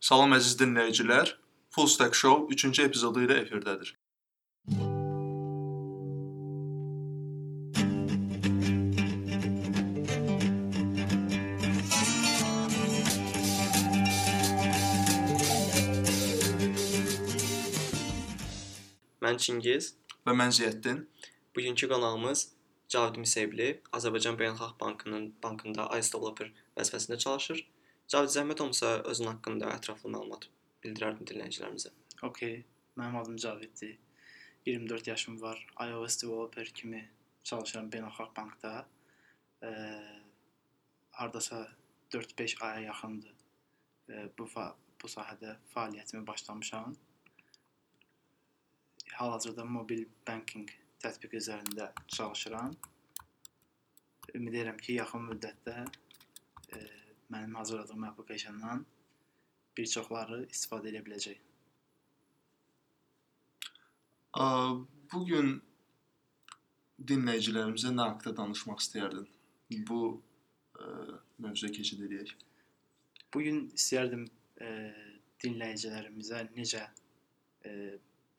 Salam əziz dinləyicilər, Full Stack Show 3-cü epizodu ilə efirdədir. Mən Çingiz və mən Ziyaddin. Bugünkü qonağımız Cavid Məseibli, Azərbaycan Beynaxalq Bankında IS Developer vəzifəsində çalışır. Cavid, zəhmət olmasa özün haqqında ətraflı məlumat bildirərdin dinləyicilərimizə. Okay, mənim adım Caviddir. 24 yaşım var. iOS developer kimi çalışıram Beynəlxalq Bankda. Hardasa 4-5 aya yaxındır. Bu sahədə fəaliyyətimi başlamışam. Hal-hazırda mobil banking tətbiqi üzərində çalışıram. Ümid edirəm ki, yaxın müddətdə mənim hazırladığım applicationdan bir çoxları istifadə edə biləcək. Bugün dinləyicilərimizə nə haqda danışmaq istəyərdin? Bu mövzuya keçid edək. Bugün istəyərdim dinləyicilərimizə necə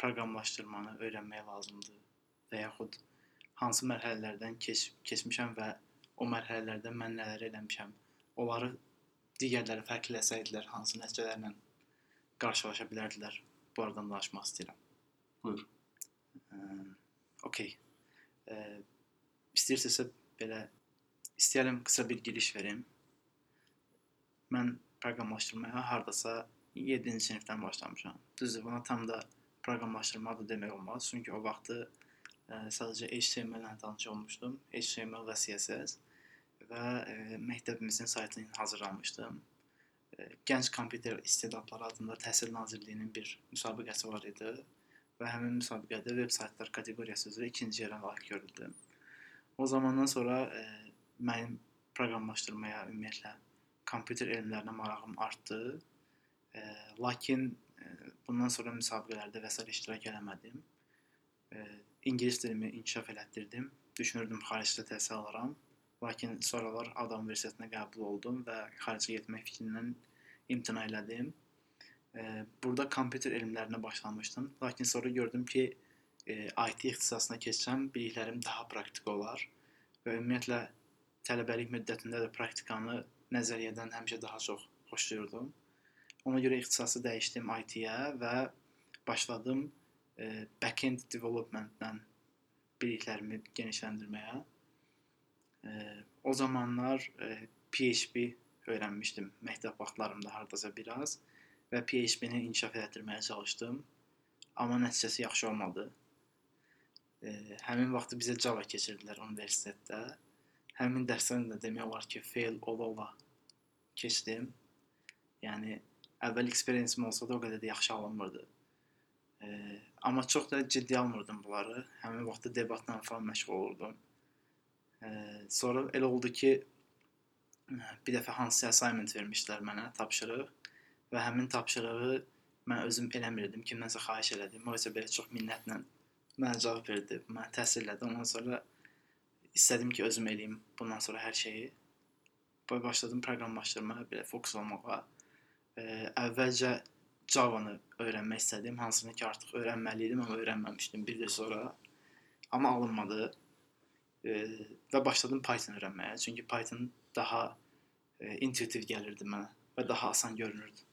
proqramlaşdırmanı öyrənmək lazımdır və yaxud hansı mərhələlərdən keçmişəm və o mərhələlərdə mən nələr eləmişəm. Onları digərləri fərqləsəydilər, hansı nəticələrlə qarşılaşa bilərdilər? Bu aradan danışmaq istəyirəm. Buyur. Okay. İstəyirsə belə istəyirəm qısa bir giriş verim. Mən proqramlaşdırmaya hardasa 7-ci sinifdən başlamışam. Düzdür, buna tam da proqramlaşdırma da demək olmaz. Çünki o vaxtı sadəcə HTML-lə tanış olmuşdum. HTML və CSS. Və məktəbimizin saytını hazırlamışdım. Gənc kompüter istedadları adında Təhsil Nazirliyinin bir müsabiqəsi var idi və həmin müsabiqədə veb-saytlar kateqoriyası üzrə 2-ci yerə layiq görüldüm. O zamandan sonra mənim proqramlaşdırmaya, ümumiyyətlə kompüter elmlərinə marağım artdı. Lakin bundan sonra müsabiqələrdə və s. iştirak eləmədim. İngilis dilimi inkişaf elətdirdim. Düşünürdüm xaricdə təhsil alaram. Lakin sonralar ADA Universitetinə qəbul oldum və xaricə getmək fikrindən imtina elədim. Burada kompüter elmlərinə başlamışdım. Lakin sonra gördüm ki, IT ixtisasına keçsəm biliklərim daha praktik olar və ümumiyyətlə tələbəlik müddətində də praktikanı nəzəriyyədən həmişə daha çox xoşlayırdım. Ona görə ixtisası dəyişdim IT-yə və başladım backend development-dən biliklərimi genişləndirməyə. O zamanlar PHP öyrənmişdim məktəb vaxtlarımda hardasa biraz və PHP-ni inkişaf etdirməyə çalışdım, amma nəticəsi yaxşı olmadı. Həmin vaxtı bizə Java keçirdilər universitetdə. Həmin dərsdən də demək olar ki, fail ola-ola keçdim. Yəni, əvvəl experience-im olsa da o qədər də yaxşı alınmırdı. Amma çox da ciddi almırdım bunları. Həmin vaxtı debatla falan məşğul olurdum. Sonra elə oldu ki, bir dəfə hansı assignment vermişdilər mənə, tapşırıq və həmin tapşırığı mən özüm eləmirdim, kimdənsə xahiş elədim. O isə belə çox minnətlə mənə cavab verdi, mənə təsir elədi. Ondan sonra istədim ki, özüm eləyim bundan sonra hər şeyi. Başladım proqramlaşdırmaya, belə fokus olmağa. Əvvəlcə Java-nı öyrənmək istədim, hansını ki, artıq öyrənməliydim, amma öyrənməmişdim bir də sonra. Amma alınmadı. Və başladım Python öyrənməyə. Çünki Python daha intuitiv gəlirdi mənə və daha asan görünürdü.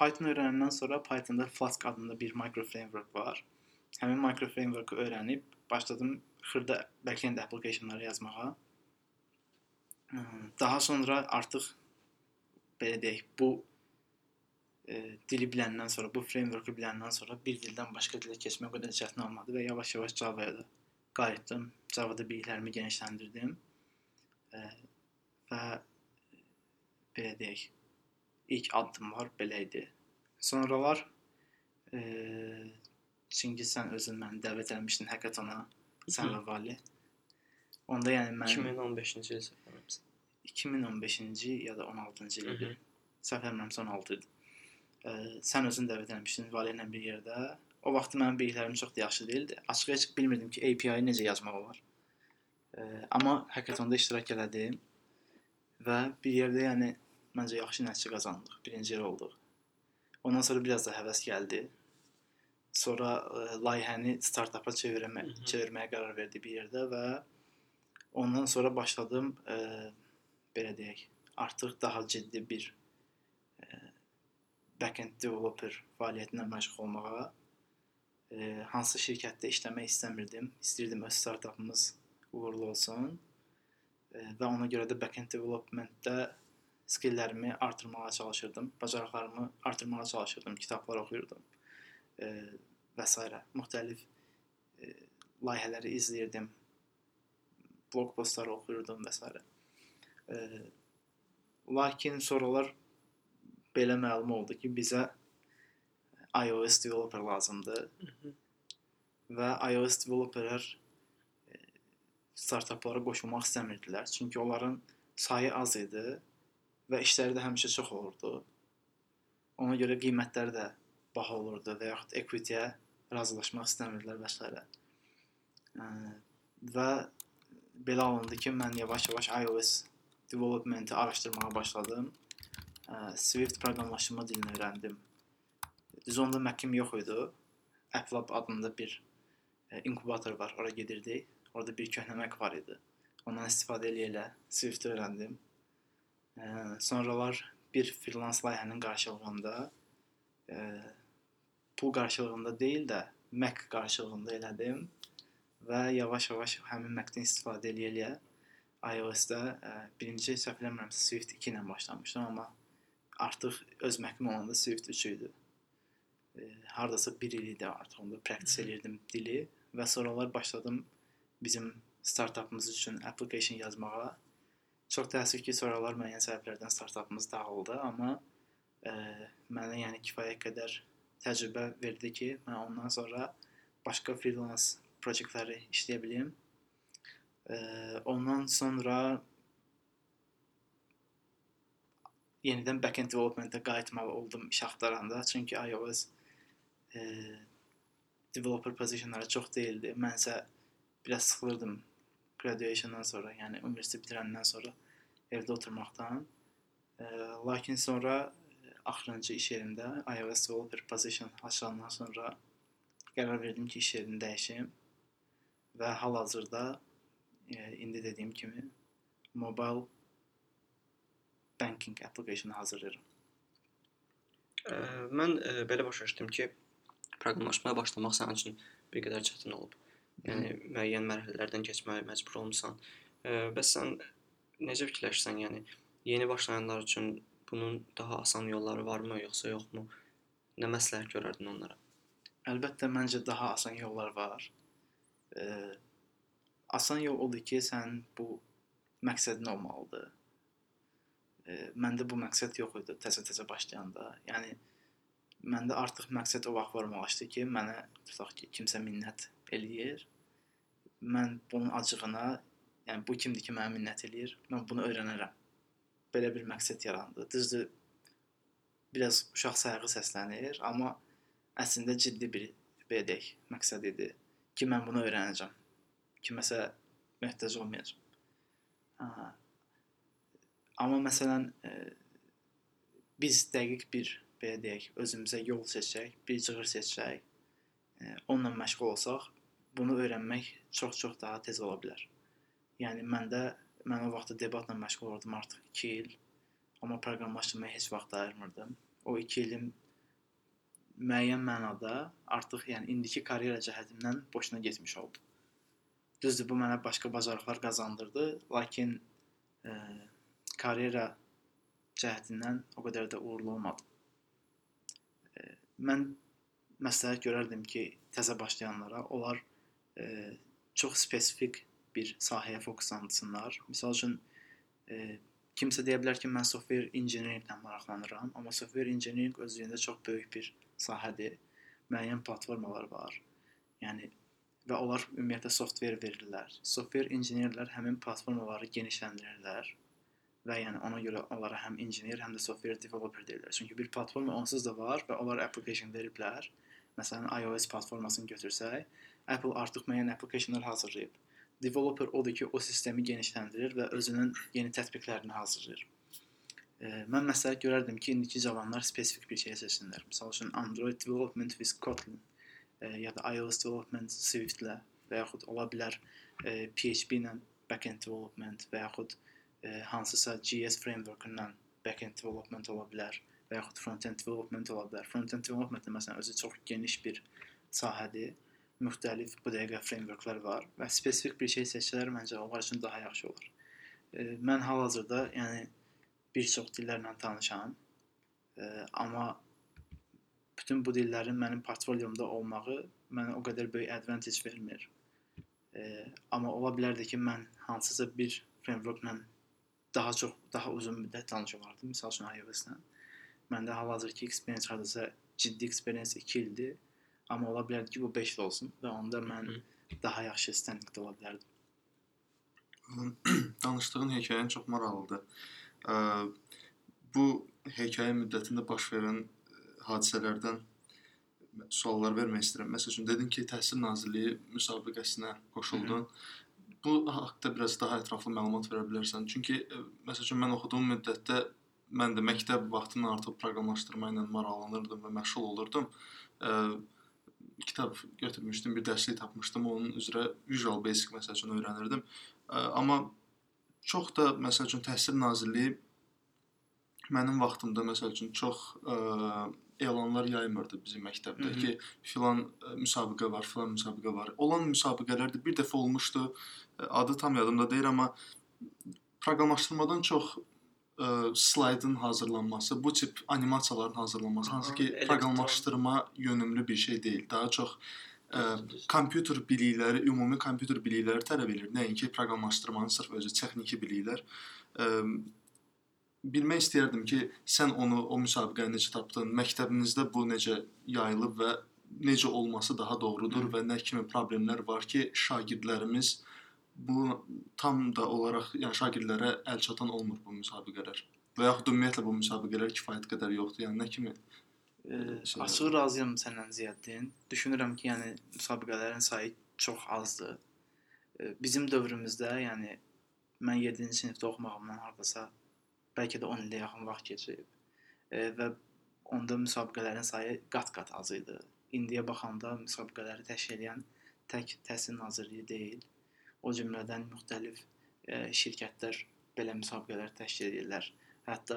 Python öyrənəndən sonra Pythonda Flask adında bir microframework var. Həmin microframeworku öyrənib başladım xırda backend applicationları yazmağa. Daha sonra artıq belə deyək, bu dili biləndən sonra, bu frameworku biləndən sonra bir dildən başqa dilə keçmək o qədər çətin olmadı və yavaş-yavaş Java'ya da qayıtdım. Java'da biliklərimi genişləndirdim və belə deyək, ilk addımlar belə idi. Sonralar Çingiz, sən özün məni dəvət etmişdin Hackathona, sən və Vali. Onda yəni mən 2015-ci il səfərimsə. 2015-ci ya da 16-cı il idi. Səfərimsə 16 idi. Sən özün dəvət etmişdin Vali ilə bir yerdə. O vaxt mənim biliklərim çox da yaxşı deyildi. Açıq-açıq bilmirdim ki, API-yi necə yazmaq olar. Amma Hackathonda iştirak elədim və bir yerdə, yəni, məncə yaxşı nəticə qazandıq. Birinci yer olduq. Ondan sonra biraz da həvəs gəldi. Sonra layihəni startapa çevirməyə qərar verdi bir yerdə və ondan sonra başladım, belə deyək, artıq daha ciddi bir backend developer fəaliyyətinə məşğul olmağa. Hansı şirkətdə işləmək istəmirdim. İstəyirdim öz startupımız uğurlu olsun. Və ona görə də backend developmentdə skilllərimi artırmağa çalışırdım, bacarıqlarımı artırmağa çalışırdım, kitablar oxuyurdum və s. Müxtəlif layihələri izləyirdim, blog postları oxuyurdum və s. Lakin sonralar belə məlum oldu ki, bizə iOS developer lazımdı və iOS developerlər startuplara qoşulmaq istəmirdilər, çünki onların sayı az idi və işləri də həmişə çox olurdu. Ona görə qiymətlər də baha olurdu və yaxud equity-yə razılaşmaq istəmirdilər və s. Və belə alındı ki, mən yavaş-yavaş iOS developmenti araşdırmağa başladım. Swift proqramlaşdırma dilini öyrəndim. Düz onda məkim yox idi. Apple App adında bir inkubator var, ora gedirdik. Orada bir köhnəmək var idi. Ondan istifadə eləyə Swift öyrəndim. Sonralar bir freelance layihənin qarşılığında pul qarşılığında deyil də Mac qarşılığında elədim və yavaş-yavaş həmin Mac-dən istifadə eləyə iOS-də birinci səhv eləmirəmsə Swift 2 ilə başlamışdım, amma artıq öz Mac-im olanda Swift 3 idi. Hardasa 1 il idi artıq onda praktis eləyirdim dili və sonralar başladım bizim startupımız üçün application yazmağa. Çox təəssüf ki, sonralar müəyyən səbəblərdən startupımız dağıldı, amma mənə yəni kifayət qədər təcrübə verdi ki, mən ondan sonra başqa freelance proyektləri işləyə bilim. Ondan sonra yenidən backend developmentə qayıtmalı oldum iş axtaranda, çünki iOS developer pozisyonları çox deyildi. Mən isə biraz sıxılırdım graduationdan sonra, yəni universitet bitirəndən sonra evdə oturmaqdan. Lakin sonra axırıncı iş yerimdə iOS developer position açılandan sonra qərar verdim ki, iş yerini dəyişim və hal-hazırda indi dediyim kimi mobile banking application hazırlayıram. Mən belə başa düşdüm ki, proqramlaşmaya başlamaq sənin üçün bir qədər çətin olub. Yəni müəyyən mərhələlərdən keçməyə məcbur olmusan. Bəs sən necə fikirləşirsən? Yəni yeni başlayanlar üçün bunun daha asan yolları varmı, yoxsa yoxmu? Nə məsləhət görərdin onlara? Əlbəttə məncə daha asan yollar var. Asan yol odur ki, sən bu məqsədin olmalıdır. Məndə bu məqsəd yox idi təzə-təzə başlayanda. Yəni məndə artıq məqsəd o vaxt formalaşdı ki, mənə tutaq ki, kimsə minnət eləyir. Mən bunun acığına, yəni bu kimdir ki mənə minnət eləyir, mən bunu öyrənərəm. Belə bir məqsəd yarandı. Düzdür, biraz uşaq sayığı səslənir, amma əslində ciddi bir bedək məqsəd idi ki, mən bunu öyrənəcəm. Kiməsə möhtəc olmayacam. Amma məsələn, biz dəqiq bir, belə deyək, özümüzə yol seçsək, bir cığır seçsək, onunla məşğul olsaq, bunu öyrənmək çox-çox daha tez ola bilər. Yəni mən o vaxtda debatla məşğul oldum artıq 2 il, amma proqramlaşdırmaya heç vaxt ayırmırdım. O 2 ilim müəyyən mənada artıq, yəni indiki karyera cəhətimdən boşuna getmiş oldu. Düzdür, bu mənə başqa bacarıqlar qazandırdı, lakin karyera cəhətindən o qədər də uğurlu olmadı. Mən məsləhət görərdim ki, təzə başlayanlara onlar çox spesifik bir sahəyə fokuslansınlar. Misal üçün, kimsə deyə bilər ki, mən software engineering-lə maraqlanıram, amma software engineering özlüyündə çox böyük bir sahədir. Müəyyən platformalar var. Yəni, və onlar ümumiyyətlə software verirlər. Software engineerlər həmin platformaları genişləndirirlər və yəni ona görə onlara həm engineer, həm də software developer deyirlər. Çünki bir platforma onsuz da var və onlar application veriblər. Məsələn, iOS platformasını götürsək, Apple artıq müəyyən applicationlar hazırlayıb. Developer odur ki, o sistemi genişləndirir və özünün yeni tətbiqlərini hazırlayır. Mən məsələ görərdim ki, indiki cavanlar spesifik bir şeyə seçsinlər. Məsəl üçün Android Development with Kotlin ya da iOS Development Swift-lə və yaxud ola bilər PHP ilə Backend Development və yaxud hansısa JS Framework-ından Backend Development ola bilər və yaxud Frontend Development ola bilər. Frontend Development məsələn özü çox geniş bir sahədir. Müxtəlif bu dəqiqə frameworklar var və spesifik bir şey seçsələr məncə onlar üçün daha yaxşı olur. Mən hal-hazırda yəni bir çox dillərlə tanışam, amma bütün bu dillərin mənim portfolyomda olmağı mənə o qədər böyük advantage vermir. Amma ola bilərdi ki, mən hansısa bir frameworkla daha uzun müddət tanış olardım, misal üçün iOS-lə. Məndə hal-hazırki experience hardasa ciddi experience 2 ildir. Amma ola bilərdi ki, bu 5 olsun və onda mən daha yaxşı standingdə ola bilərdim. Danışdığın hekayən çox maraqlıdır. Bu hekayə müddətində baş verən hadisələrdən suallar vermək istəyirəm. Məsəl üçün, dedin ki, Təhsil Nazirliyi müsabiqəsinə qoşuldun. Bu haqda biraz daha ətraflı məlumat verə bilərsən. Çünki, məsəl üçün, mən oxuduğum müddətdə mən də məktəb vaxtının artıq proqramlaşdırma ilə maraqlanırdım və məşğul olurdum. Kitab götürmüşdüm, bir dərslik tapmışdım, onun üzrə Visual Basic məsəl üçün öyrənirdim. Amma çox da məsəl üçün Təhsil Nazirliyi mənim vaxtımda məsəl üçün çox elanlar yaymırdı bizim məktəbdə ki, filan müsabiqə var, filan müsabiqə var. Olan müsabiqələr də bir dəfə olmuşdu, adı tam yadımda deyil, amma proqramlaşdırmadan çox slaydın hazırlanması, bu tip animasiyaların hazırlanması, hansı ki proqramlaşdırma yönümlü bir şey deyil. Daha çox kompüter bilikləri, ümumi kompüter bilikləri tələb edir. Nəinki proqramlaşdırmanın sırf özü texniki biliklər. Bilmək istəyərdim ki, sən o müsabiqəni necə tapdın, məktəbinizdə bu necə yayılıb və necə olması daha doğrudur və nə kimi problemlər var ki, şagirdlərimiz bu tam da olaraq, yəni şagirdlərə əl çatan olmur bu müsabiqələr. Və yaxud ümumiyyətlə bu müsabiqələr kifayət qədər yoxdur. Yəni nə kimi? Açıq razıyam səndən Ziyaddin. Düşünürəm ki, yəni müsabiqələrin sayı çox azdır. Bizim dövrümüzdə, yəni mən 7-ci sinifdə oxumağımdan hardasa bəlkə də 10 ilə yaxın vaxt keçib. Və onda müsabiqələrin sayı qat-qat az idi. İndiyə baxanda müsabiqələri təşkil edən tək Təhsil Nazirliyi deyil. O cümlədən müxtəlif şirkətlər belə müsabiqələr təşkil edirlər. Hətta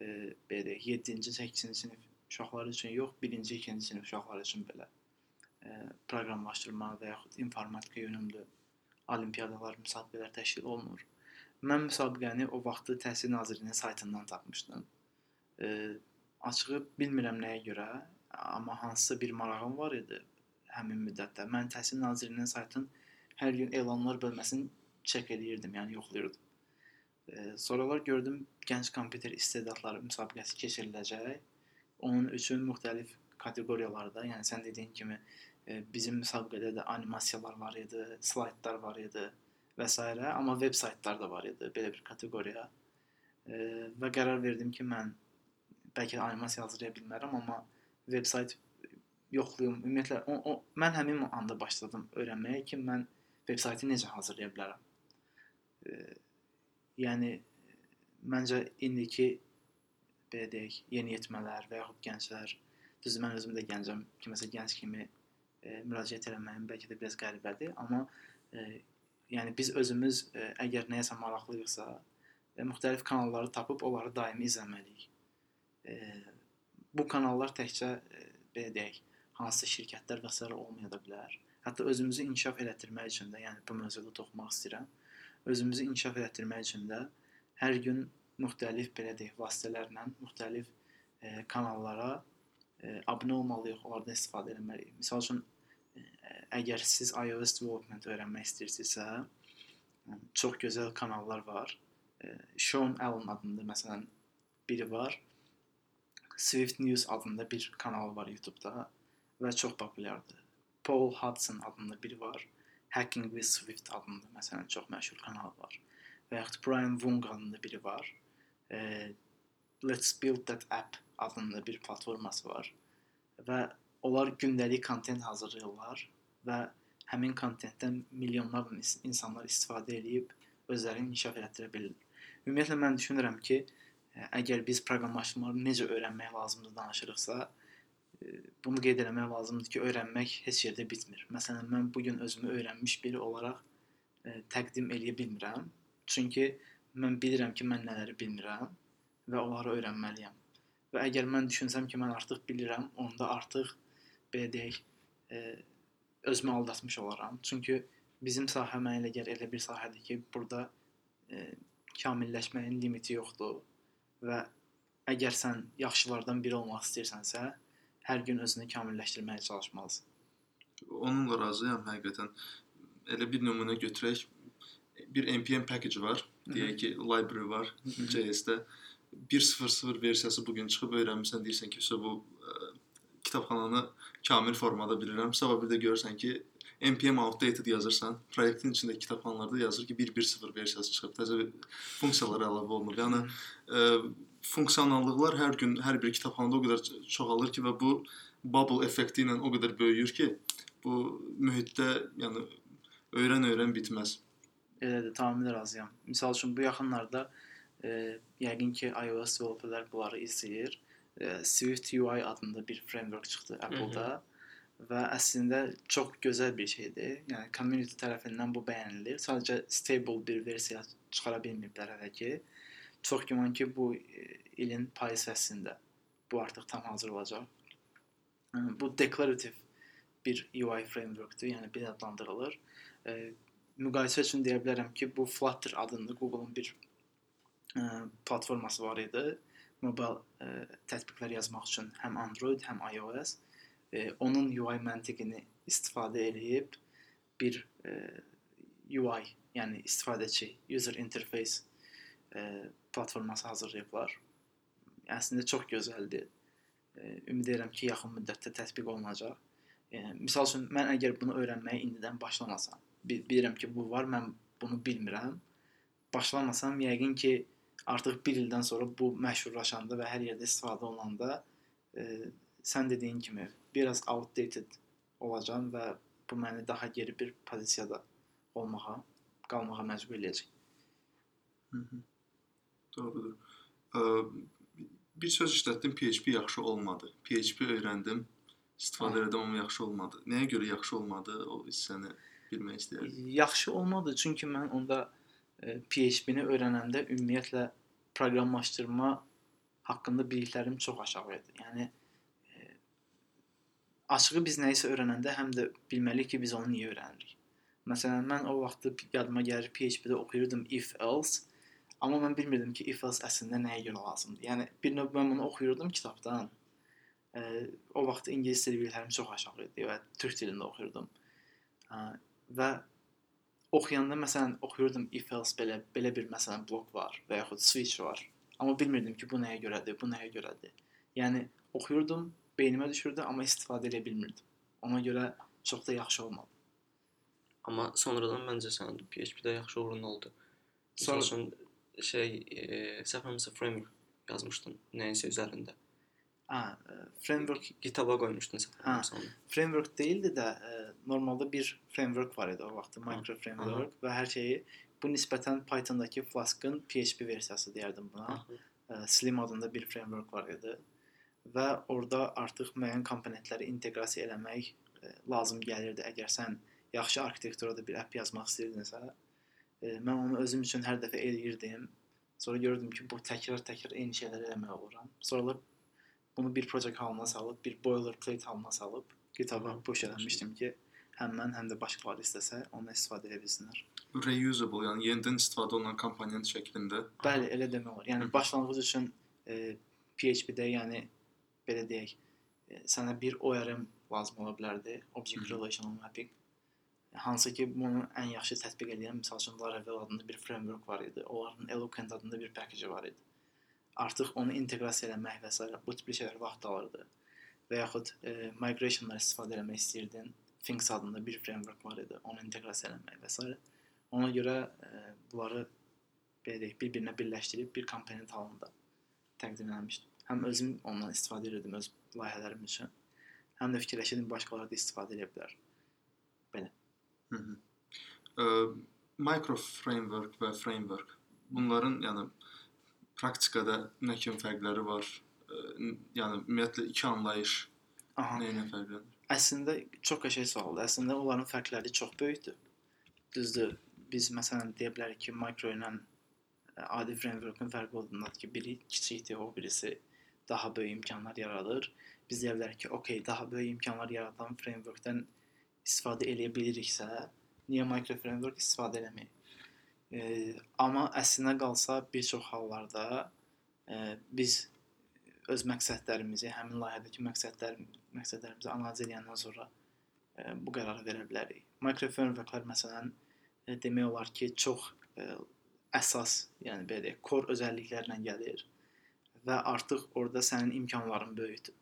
7-ci, 8-ci sinif uşaqları üçün yox, 1-ci, 2-ci sinif uşaqları üçün belə proqramlaşdırma və yaxud informatika yönümlü olimpiadalar, müsabiqələr təşkil olunur. Mən müsabiqəni o vaxtı Təhsil Nazirliyinin saytından tapmışdım. Açığı bilmirəm nəyə görə, amma hansısa bir marağım var idi həmin müddətdə. Mən Təhsil Nazirliyinin saytının hər gün elanlar bölməsini çək edirdim, yəni yoxlayırdım. Sonralar gördüm, Gənc kompüter istedadları müsabiqəsi keçiriləcək. Onun üçün müxtəlif kateqoriyalarda, yəni sən dediyin kimi, bizim müsabiqədə də animasiyalar var idi, slaydlar var idi və s. Amma veb saytlar da var idi, belə bir kateqoriya. Və qərar verdim ki, mən bəlkə də animasiya hazırlaya bilmərəm, amma veb sayt yoxluyum. Ümumiyyətlə, mən həmin anda başladım öyrənməyə ki, mən veb-saytı necə hazırlaya bilərəm? Yəni, məncə indiki, belə deyək, yeniyetmələr və yaxud gənclər, düzdür, mən özüm də gəncəm, kiməsə gənc kimi müraciət eləməyim bəlkə də biraz qəribədir, amma yəni biz özümüz əgər nəyəsə maraqlıyıqsa, müxtəlif kanalları tapıb onları daimi izləməliyik. Bu kanallar təkcə, belə deyək, hansısa şirkətlər və s. olmaya da bilər. Hətta özümüzü inkişaf elətdirmək üçün də, yəni bu mövzuda toxunmaq istəyirəm, özümüzü inkişaf elətdirmək üçün də hər gün müxtəlif, belə deyək, vasitələrlə, müxtəlif kanallara abunə olmalıyıq, onlardan istifadə etməliyik. Misal üçün, əgər siz iOS development öyrənmək istəyirsinizsə, çox gözəl kanallar var. Sean Allen adında, məsələn, biri var. Swift News adında bir kanal var YouTube'da və çox populyardır. Paul Hudson adında biri var. Hacking with Swift adında məsələn çox məşhur kanal var. Və yaxud Brian Wong adında biri var. Let's Build That App adında bir platforması var. Və onlar gündəlik kontent hazırlayırlar və həmin kontentdən milyonlarla insanlar istifadə edib özlərini inkişaf elətdirə bilirlər. Ümumiyyətlə, mən düşünürəm ki, əgər biz proqramlaşmanı necə öyrənmək lazımdır danışırıqsa, bunu qeyd eləmək lazımdır ki, öyrənmək heç yerdə bitmir. Məsələn, mən bugün özümü öyrənmiş biri olaraq təqdim eləyə bilmirəm. Çünki mən bilirəm ki, mən nələri bilmirəm və onları öyrənməliyəm. Və əgər mən düşünsəm ki, mən artıq bilirəm, onda artıq, belə deyək, özümü aldatmış olaram. Çünki bizim sahə mənə elə gəlir, elə bir sahədir ki, burada kamilləşməyin limiti yoxdur. Və əgər sən yaxşılardan biri olmaq istəyirsənsə, hər gün özünü kamilləşdirməyə çalışmalısın. Onunla razıyam, həqiqətən. Elə bir nümunə götürək, bir NPM package var, deyək ki, library var JS-də. 1.0.0 versiyası bugün çıxıb öyrənmişsən, deyirsən ki, bu kitabxananı kamil formada bilirəm. Sabah bir də görürsən ki, NPM outdated yazırsan, proyektin içindəki kitabxanalarda yazır ki, 1.1.0 versiyası çıxıb, təzə funksiyalar əlavə olunur. Yəni, funksionallıqlar hər gün, hər bir kitabxanada o qədər çoxalır ki və bu bubble effekti ilə o qədər böyüyür ki, bu mühitdə yəni, öyrən-öyrən bitməz. Elədir, tamamilə razıyam. Misal üçün, bu yaxınlarda yəqin ki, iOS developerlər bunları izləyir. SwiftUI adında bir framework çıxdı Apple'da. Və əslində çox gözəl bir şeydir. Yəni, community tərəfindən bu bəyənilir. Sadəcə stable bir versiya çıxara bilməyiblər hələ ki. Çox güman ki, bu ilin payız fəslində bu artıq tam hazır olacaq. Bu declarative bir UI framework'dur, yəni bir adlandırılır. Müqayisə üçün deyə bilərəm ki, bu Flutter adında Google'ın bir platforması var idi. Mobile tətbiqlər yazmaq üçün həm Android, həm iOS. Onun UI məntiqini istifadə edib bir UI, yəni istifadəçi, user interface platforması hazırlayıblar. Əslində çox gözəldir. Ümid edirəm ki, yaxın müddətdə tətbiq olunacaq. Misal üçün, mən əgər bunu öyrənməyə indidən başlamasam, bilirəm ki, bu var, mən bunu bilmirəm. Başlamasam, yəqin ki, artıq bir ildən sonra bu məşhurlaşanda və hər yerdə istifadə olunanda sən dediyin kimi biraz outdated olacağım və bu məni daha geri bir pozisiyada qalmağa məcbur eləyəcək. Doğrudur. Bir söz işlətdim, PHP yaxşı olmadı. PHP öyrəndim, istifadə edim, amma yaxşı olmadı. Nəyə görə yaxşı olmadı, o hissəni bilmək istəyərdim. Yaxşı olmadı, çünki mən onda PHP-ni öyrənəndə ümumiyyətlə proqramlaşdırma haqqında biliklərim çox aşağı idi. Yəni, açığı biz nəyisə öyrənəndə həm də bilməliyik ki, biz onu niyə öyrənirik. Məsələn, mən o vaxtı yadıma gəlir PHP-də oxuyurdum if-else, amma mən bilmirdim ki, if-else əslində nəyə görə lazımdır. Yəni, bir növ mən bunu oxuyurdum kitabdan. O vaxt ingilis dili biliklərim çox aşağı idi və türk dilində oxuyurdum. Və oxuyanda, məsələn, oxuyurdum if-else belə bir, məsələn, blok var və yaxud switch var. Amma bilmirdim ki, bu nəyə görədir, bu nəyə görədir. Yəni, oxuyurdum, beynimə düşürdü, amma istifadə edə bilmirdim. Ona görə çox da yaxşı olmadı. Amma sonradan məncə sənə PHP-də yaxşı uğrun oldu. Sonra səhvəmsə framework yazmışdın nəyinsə üzərində. Framework kitaba qoymuşdun səhvəmsə onu. Framework deyildi də, normalda bir framework var idi o vaxtı, micro framework və hər şeyi. Bu nisbətən Python-dakı Flask'ın PHP versiyası deyərdim buna. Slim adında bir framework var idi. Və orada artıq müəyyən komponentləri inteqrasiya eləmək lazım gəlirdi. Əgər sən yaxşı arxitekturada bir app yazmaq istəyirdinsə, mən onu özüm üçün hər dəfə eləyirdim. Sonra gördüm ki, bu təkrar eyni şeyləri eləmək oluram. Sonra bunu bir project halına salıb, bir boilerplate halına salıb, kitaba boş eləmişdim ki, həm mən, həm də başqaları istəsə, onu istifadə edə bilsinlər. Reusable, yəni yenidən istifadə olunan komponent şəklində. Bəli, elə demək olur. Yəni, başlanğıc üçün PHP-də, yəni belə deyək, sənə bir ORM lazım ola bilərdi, Object Relational Mapping, hansı ki, bunu ən yaxşı tətbiq edən, misal üçün, Laravel adında bir framework var idi, onların Eloquent adında bir package var idi. Artıq onu inteqrasiya eləmək və s. bu tipli şeylər vaxt alırdı və yaxud migrationlar istifadə eləmək istəyirdin, Things adında bir framework var idi, onu inteqrasiya eləmək və s. Ona görə bunları bir-birinə birləşdirib bir komponent halında təqdim eləmişdim. Həm özüm ondan istifadə edirdim öz layihələrim üçün, həm də fikirləşirdim başqaları da istifadə edə bilər. Belə. Micro framework və framework, bunların yəni praktikada nə kimi fərqləri var? Yəni ümumiyyətlə iki anlayış nə ilə fərqlənir? Əslində çox qəşəng sualdır. Əslində onların fərqləri çox böyükdür. Düzdür. Biz məsələn deyə bilərik ki, mikro ilə adi frameworkun fərqi olduğundadır ki, biri kiçikdir, o birisi daha böyük imkanlar yaradır. Biz deyə bilərik ki, okey, daha böyük imkanlar yaradan frameworkdən istifadə eləyə biliriksə, niyə micro framework istifadə eləməyik? Amma əslinə qalsa bir çox hallarda biz öz məqsədlərimizi, həmin layihədəki məqsədlərimizi analiz edəndən sonra bu qərarı verə bilərik. Micro frameworklar məsələn demək olar ki, çox əsas, yəni belə deyək, core özəlliklərlə gəlir və artıq orada sənin imkanların böyükdür.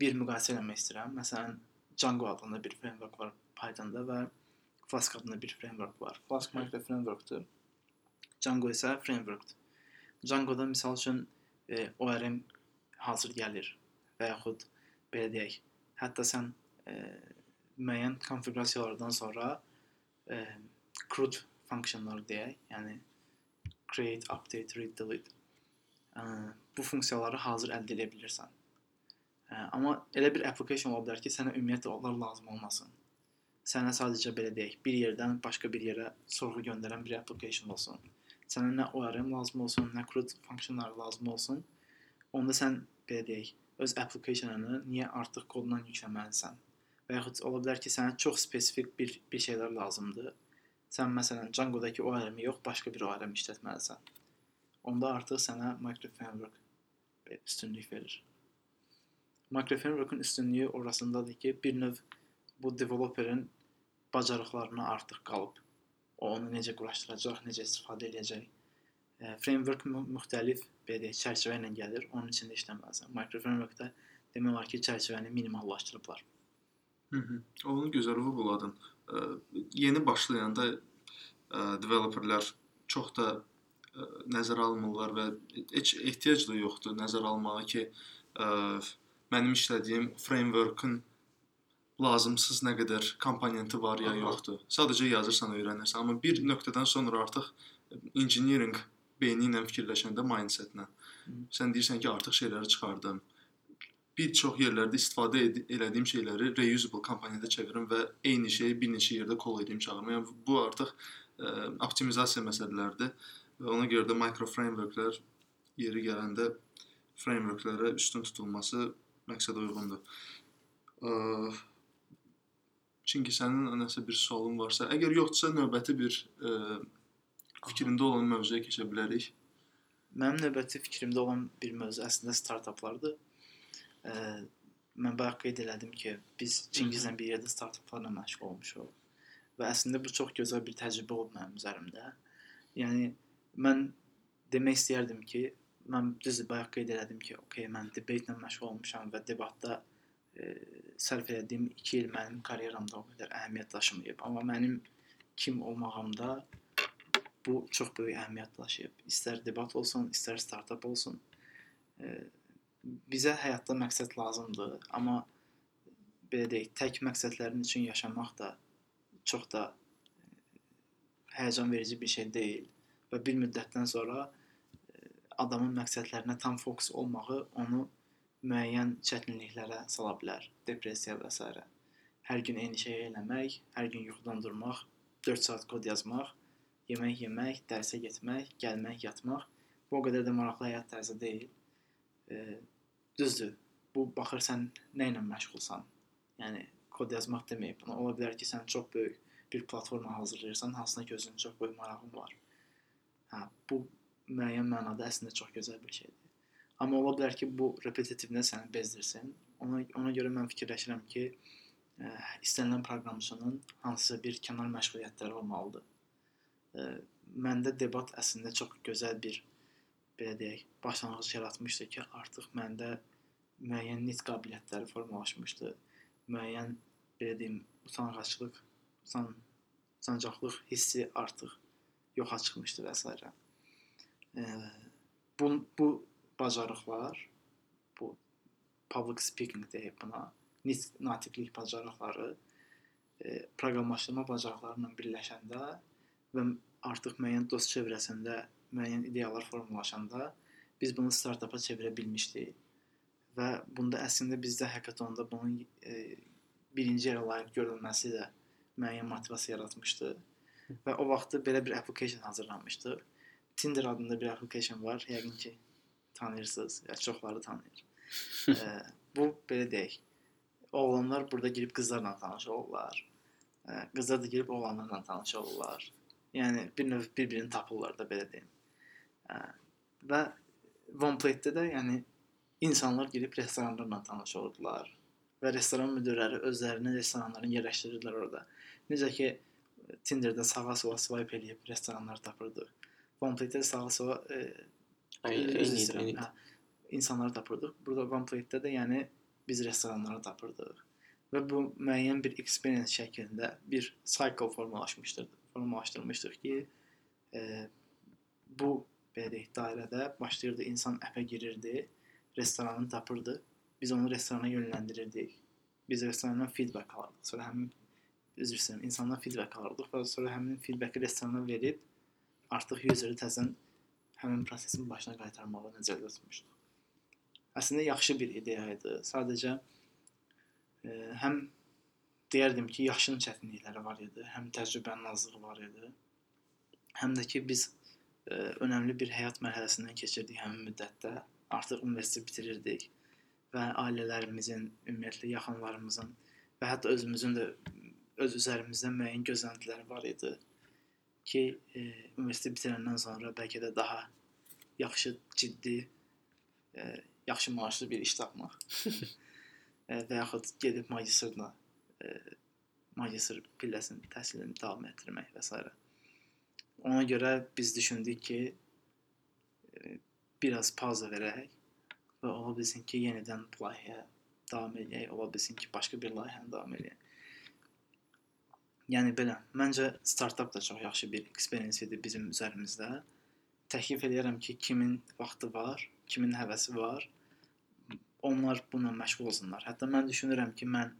Bir müqayisə eləmək istəyirəm. Məsələn, Django adında bir framework var Python'da və Flask adında bir framework var. Flask micro framework'dur. Django isə framework'dur. Django'da misal üçün ORM hazır gəlir və yaxud belə deyək, hətta sən müəyyən konfiqurasiyalardan sonra CRUD funksiyonları deyək, yəni create, update, read, delete bu funksiyaları hazır əldə edə bilirsən. Amma elə bir application ola bilər ki, sənə ümumiyyətlə onlar lazım olmasın. Sənə sadəcə belə deyək, bir yerdən başqa bir yerə sorğu göndərən bir application olsun. Sənə nə ORM lazım olsun, nə CRUD funksiyonları lazım olsun. Onda sən belə deyək, öz applicationını niyə artıq kodla yükləməlisən? Və yaxud ola bilər ki, sənə çox spesifik bir şeylər lazımdır. Sən məsələn Django'dakı ORM-i yox, başqa bir ORM işlətməlisən. Onda artıq sənə micro framework üstünlük verir. Micro framework'un üstünlüyü orasındadır ki, bir növ bu developerin bacarıqlarına artıq qalıb. O onu necə quraşdıracaq, necə istifadə edəcək. Framework müxtəlif çərçivə ilə gəlir, onun içində işləməlisən. Micro framework'da demək olar ki, çərçivəni minimallaşdırıblar. Hı-hı. Onu gözəl vurğuladın. Yeni başlayanda developerlər çox da nəzərə almırlar və heç ehtiyac da yoxdur nəzərə almağa ki, mənim işlədiyim framework'ın lazımsız nə qədər komponenti var ya yoxdur. Sadəcə yazırsan, öyrənirsən. Amma bir nöqtədən sonra artıq engineering beyni ilə fikirləşəndə mindsetlə. Sən deyirsən ki, artıq şeyləri çıxardım. Bir çox yerlərdə istifadə elədiyim şeyləri reusable komponentə çevirim və eyni şeyi bir neçə yerdə call edeyim, çağırmayam. Yəni, bu artıq optimizasiya məsələləridir. Və ona görə də micro frameworklər yeri gələndə frameworklərə üstün tutulması məqsədə uyğundur. Çünki sənin nəsə bir sualın varsa, əgər yoxdursa növbəti bir fikrində olan mövzuya keçə bilərik. Mənim növbəti fikrimdə olan bir mövzu əslində startuplardır. Mən bayaq qeyd elədim ki, biz Çingizlə bir yerdə startuplarla məşğul olmuşuq. Və əslində bu çox gözəl bir təcrübə oldu mənim üzərimdə. Yəni, mən demək istəyərdim ki, mən düzdür bayaq qeyd elədim ki, okey, mən debatla məşğul olmuşam və debatda sərf elədiyim 2 il mənim karyeramda o qədər əhəmiyyət daşımayıb. Amma mənim kim olmağımda bu çox böyük əhəmiyyət daşıyıb. İstər debat olsun, istər startup olsun. Bizə həyatda məqsəd lazımdır. Amma belə deyək, tək məqsədlərin üçün yaşamaq da çox da həyəcan verici bir şey deyil. Və bir müddətdən sonra adamın məqsədlərinə tam fokus olmağı onu müəyyən çətinliklərə sala bilər, depressiya və s. Hər gün eyni şeyi eləmək, hər gün yuxudan durmaq, 4 saat kod yazmaq, yemək yemək, dərsə getmək, gəlmək, yatmaq bu o qədər də maraqlı həyat tərzi deyil. Düzdür, bu baxırsan nə ilə məşğulsan, yəni kod yazmaq deməyib. Ola bilər ki, sən çox böyük bir platforma hazırlayırsan, hansına gözünün çox böyük marağın var. Bu müəyyən mənada əslində çox gözəl bir şeydir. Amma ola bilər ki, bu repetitivlə səni bezdirsin. Ona görə mən fikirləşirəm ki, istənilən proqramçının hansısa bir kənar məşğuliyyətləri olmalıdır. Məndə debat əslində çox gözəl bir, belə deyək, başlanğıc yaratmışdı ki, artıq məndə müəyyən nit qabiliyyətləri formalaşmışdı. Müəyyən, belə deyim, utancaqlıq hissi artıq yoxa çıxmışdı və s. Bu bacarıqlar, bu public speaking deyib buna, natiqlik bacarıqları proqramlaşdırma bacarıqlarından birləşəndə və artıq müəyyən dost çevrəsində müəyyən ideyalar formalaşanda biz bunu startapa çevirə bilmişdik. Və bunda əslində bizdə hackathonda bunun birinci yerə layiq görülməsi də müəyyən motivasiya yaratmışdı. Və o vaxtda belə bir application hazırlanmışdı. Tinder adında bir application var. Yəqin ki, tanıyırsınız. Ya, çoxları tanıyır. Bu, belə deyək. Oğlanlar burada girib qızlarla tanış olurlar. Qızlar da girib oğlanlarla tanış olurlar. Yəni, bir növ bir-birini tapırlar da, belə deyim. Və One Plate'də də, yəni, insanlar girib restoranlarla tanış olurdular. Və restoran müdürləri özlərini restoranların yerləşdirirlər orada. Necə ki, Tinder'da sağa-sola swipe eləyib restoranlar tapırdı. One Plate'də sağa-sola insanları tapırdıq. Burada One Plate'də də yəni biz restoranları tapırdıq. Və bu müəyyən bir experience şəklində bir cycle formalaşdırmışdıq ki, bu belə deyək, dairədə başlayırdı, insan app'ə girirdi, restoranını tapırdı, biz onu restorana yönləndirirdik. Biz restorandan feedback alırdıq. Sonra həmin insandan feedback alırdıq və sonra həmin feedbacki restorana verib artıq user'ı təzən həmin prosesin başına qaytarmağı nəzərdə tutmuşduq. Əslində yaxşı bir ideya idi. Sadəcə həm deyərdim ki, yaşın çətinlikləri var idi, həm təcrübənin azlığı var idi, həm də ki, biz önəmli bir həyat mərhələsindən keçirdik həmin müddətdə. Artıq universiteti bitirirdik və ailələrimizin, ümumiyyətlə yaxınlarımızın və hətta özümüzün də öz üzərimizdən müəyyən gözləntiləri var idi ki, universiteti bitirəndən sonra bəlkə də daha yaxşı, ciddi, yaxşı maaşlı bir iş tapmaq və yaxud gedib magistr pilləsinin təhsilini davam etdirmək və s. Ona görə biz düşündük ki, biraz pauza verək və ola bilsin ki, yenidən bu layihəyə davam edək, ola bilsin ki, başqa bir layihəni davam edək. Yəni belə, məncə startup da çox yaxşı bir experience idi bizim üzərimizdə. Təklif edirəm ki, kimin vaxtı var, kimin həvəsi var, onlar bununla məşğul olsunlar. Hətta mən düşünürəm ki, mən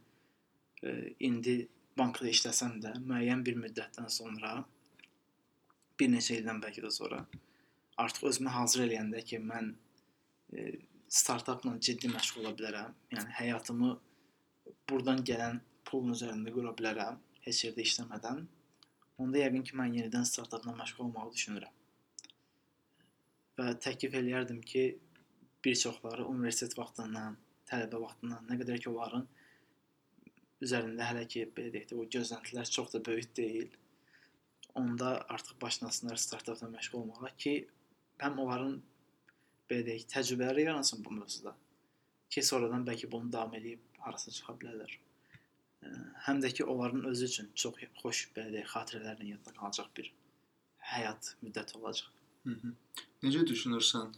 indi bankda işləsəm də müəyyən bir müddətdən sonra, bir neçə ildən bəlkə də sonra, artıq özümü hazır eləyəndə ki, mən startupla ciddi məşğul ola bilərəm. Yəni, həyatımı buradan gələn pulun üzərində qura bilərəm, heç yerdə işləmədən. Onda yəqin ki, mən yenidən startupla məşğul olmağı düşünürəm. Və təklif eləyərdim ki, bir çoxları universitet vaxtından, tələbə vaxtından, nə qədər ki, onların üzərində hələ ki, belə deyək də, o gözləntilər çox da böyük deyil. Onda artıq başlasınlar startupla məşğul olmağa ki, həm onların, belə deyək, təcrübələri yaransın bu mövzuda ki, sonradan bəlkə bunu davam edib harasa çıxa bilərlər. Həm də ki, onların özü üçün çox xoş, belə deyək, xatirələrlə yadda qalacaq bir həyat müddəti olacaq. Hı-hı. Necə düşünürsən,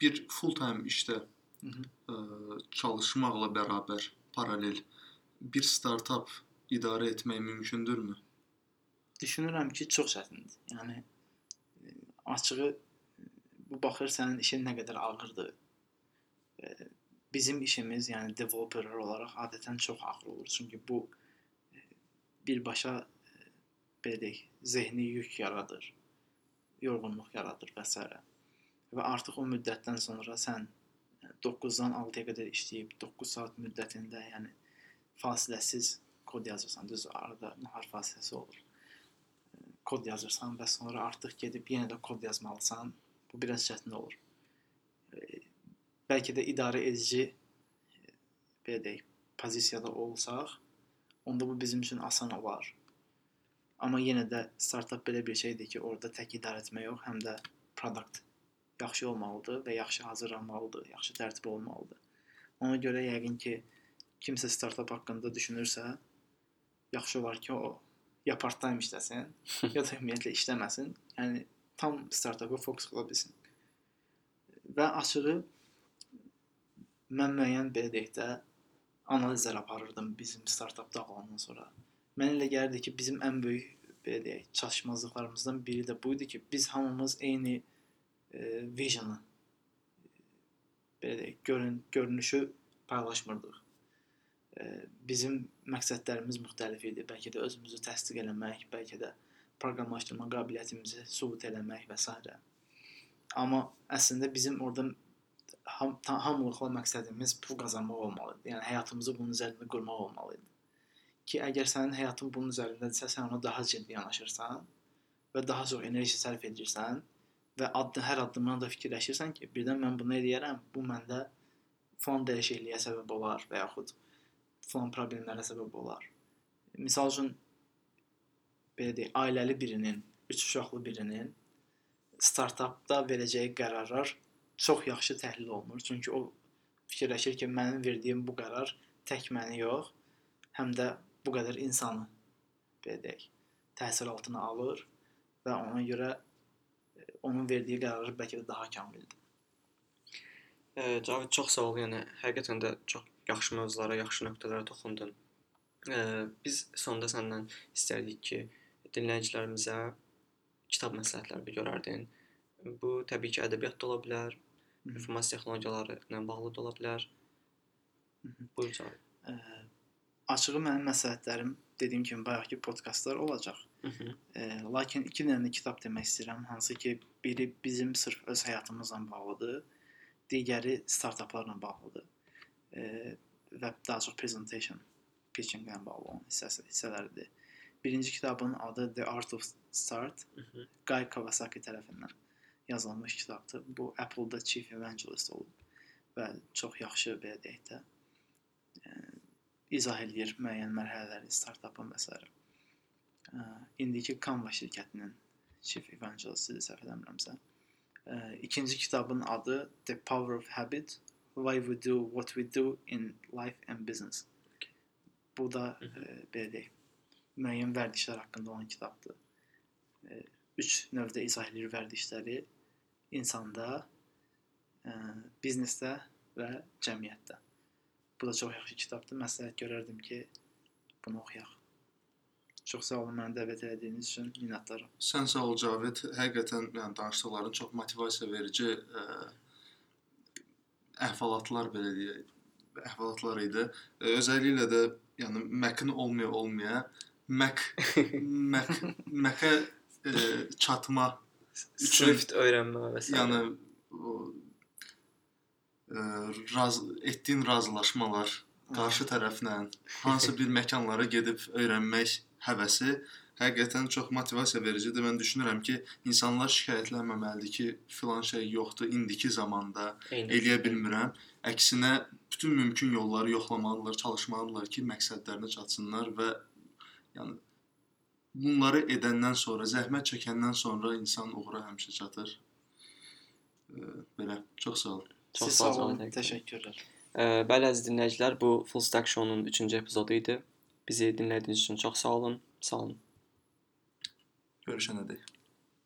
bir full-time işdə çalışmaqla bərabər, paralel bir startup idarə etmək mümkündürmü? Düşünürəm ki, çox çətindir. Yəni, açığı, bu baxır sənin işin nə qədər ağırdır. Bizim işimiz, yəni developerlar olaraq adətən çox ağır olur. Çünki bu, birbaşa, belə deyək, zehni yük yaradır. Yorğunluq yaradır və s. Və artıq o müddətdən sonra sən 9-dan 6-ya qədər işləyib 9 saat müddətində, yəni fasiləsiz kod yazırsan, düz arada nahar fasiləsi olur. Kod yazırsan və sonra artıq gedib yenə də kod yazmalısan, bu biraz çətin olur. Bəlkə də idarə edici, belə deyək, pozisiyada olsaq, onda bu bizim üçün asan olar. Amma yenə də startup belə bir şeydir ki, orada tək idarə etmək yox, həm də product yaxşı olmalıdır və yaxşı hazırlanmalıdır, yaxşı tərtib olmalıdır. Ona görə yəqin ki, kimsə startup haqqında düşünürsə, yaxşı olar ki, o ya part-time işləsin, ya da ümumiyyətlə işləməsin. Yəni, tam startupa fokus ola bilsin. Və açığı, mən müəyyən belə deyək də, analizlər aparırdım bizim startupda olandan sonra. Mən elə gəlirdi ki, bizim ən böyük, belə deyək, çatışmazlıqlarımızdan biri də buydu ki, biz hamımız eyni vision-ı, belə deyək, görünüşü paylaşmırdıq. Bizim məqsədlərimiz müxtəlif idi. Bəlkə də özümüzü təsdiq eləmək, bəlkə də proqramlaşdırma qabiliyyətimizi sübut eləmək və s. Amma əslində bizim orada hamılıqla məqsədimiz pul qazanmaq olmalı idi. Yəni həyatımızı bunun üzərində qurmaq olmalı idi. Ki əgər sənin həyatın bunun üzərindədirsə, sən ona daha ciddi yanaşırsan və daha çox enerji sərf edirsən və hər addımdan da fikirləşirsən ki, birdən mən bunu edəyərəm, bu məndə falan dəyişikliyə səbəb olar və yaxud falan problemlərə səbəb olar. Misal üçün, belə deyək, ailəli birinin, 3 uşaqlı birinin startupda verəcəyi qərarlar çox yaxşı təhlil olunur. Çünki o fikirləşir ki, mənim verdiyim bu qərar tək məni yox, həm də bu qədər insanı, belə deyək, təsir altına alır və ona görə onun verdiyi qərarı bəlkə də daha kamildir. Cavid, çox sağ ol. Yəni, həqiqətən də çox yaxşı mövzulara, yaxşı nöqtələrə toxundun. Biz sonda səndən istərdik ki, dinləyicilərimizə kitab məsləhətləri görərdin. Bu, təbii ki, ədəbiyyat da ola bilər, informasiya texnologiyaları ilə bağlı da ola bilər. Buyur, Cavid. Açığı mənim məsləhətlərim, dediyim kimi, bayaq ki, podkastlar olacaq. Lakin iki dənə kitab demək istəyirəm, hansı ki, biri bizim sırf öz həyatımızla bağlıdır. Digəri startuplarla bağlıdır və daha çox presentation, pitchinglə bağlı olan hissələridir. Birinci kitabın adı The Art of Start, Guy Kawasaki tərəfindən yazılmış kitabdır. Bu, Apple'da Chief Evangelist olub və çox yaxşı, belə deyək də, izah edir müəyyən mərhələləri, startupın və s. İndiki Canva şirkətinin Chief Evangelistidir, səhv edəmirəmsə. İkinci kitabın adı The Power of Habit, Why We Do What We Do in Life and Business. Bu da, belə deyək, müəyyən vərdişlər haqqında olan kitabdır. 3 növdə izah edir vərdişləri insanda, biznesdə və cəmiyyətdə. Bu da çox yaxşı kitabdır. Məsləhət görərdim ki, bunu oxuyaq. Çox sağ olun, mənə dəvət elədiyiniz üçün minnətdarım. Sən sağ ol, Cavid. Həqiqətən danışdıqların çox motivasiya verici əhvalatlar, belə deyək, əhvalatlar idi. Özəlliklə də, yəni, məkin olmaya, məkə çatma üçün... Swift öyrənmə və s. Yəni, etdiyin razılaşmalar qarşı tərəflə, hansı bir məkanlara gedib öyrənmək həvəsi həqiqətən çox motivasiya vericidir. Mən düşünürəm ki, insanlar şikayətlənməməlidir ki, filan şey yoxdur, indiki zamanda eləyə bilmirəm. Əksinə, bütün mümkün yolları yoxlamalıdırlar, çalışmalıdırlar ki, məqsədlərinə çatsınlar və yəni, bunları edəndən sonra, zəhmət çəkəndən sonra insan uğura həmişə çatır. Belə, çox sağ olun. Siz sağ olun, təşəkkürlər. Bəli, əziz dinləyicilər, bu Full Stack Show-nun 3-cü epizodu idi. Bizi dinlədiyiniz üçün çox sağ olun. Görüşənə dək.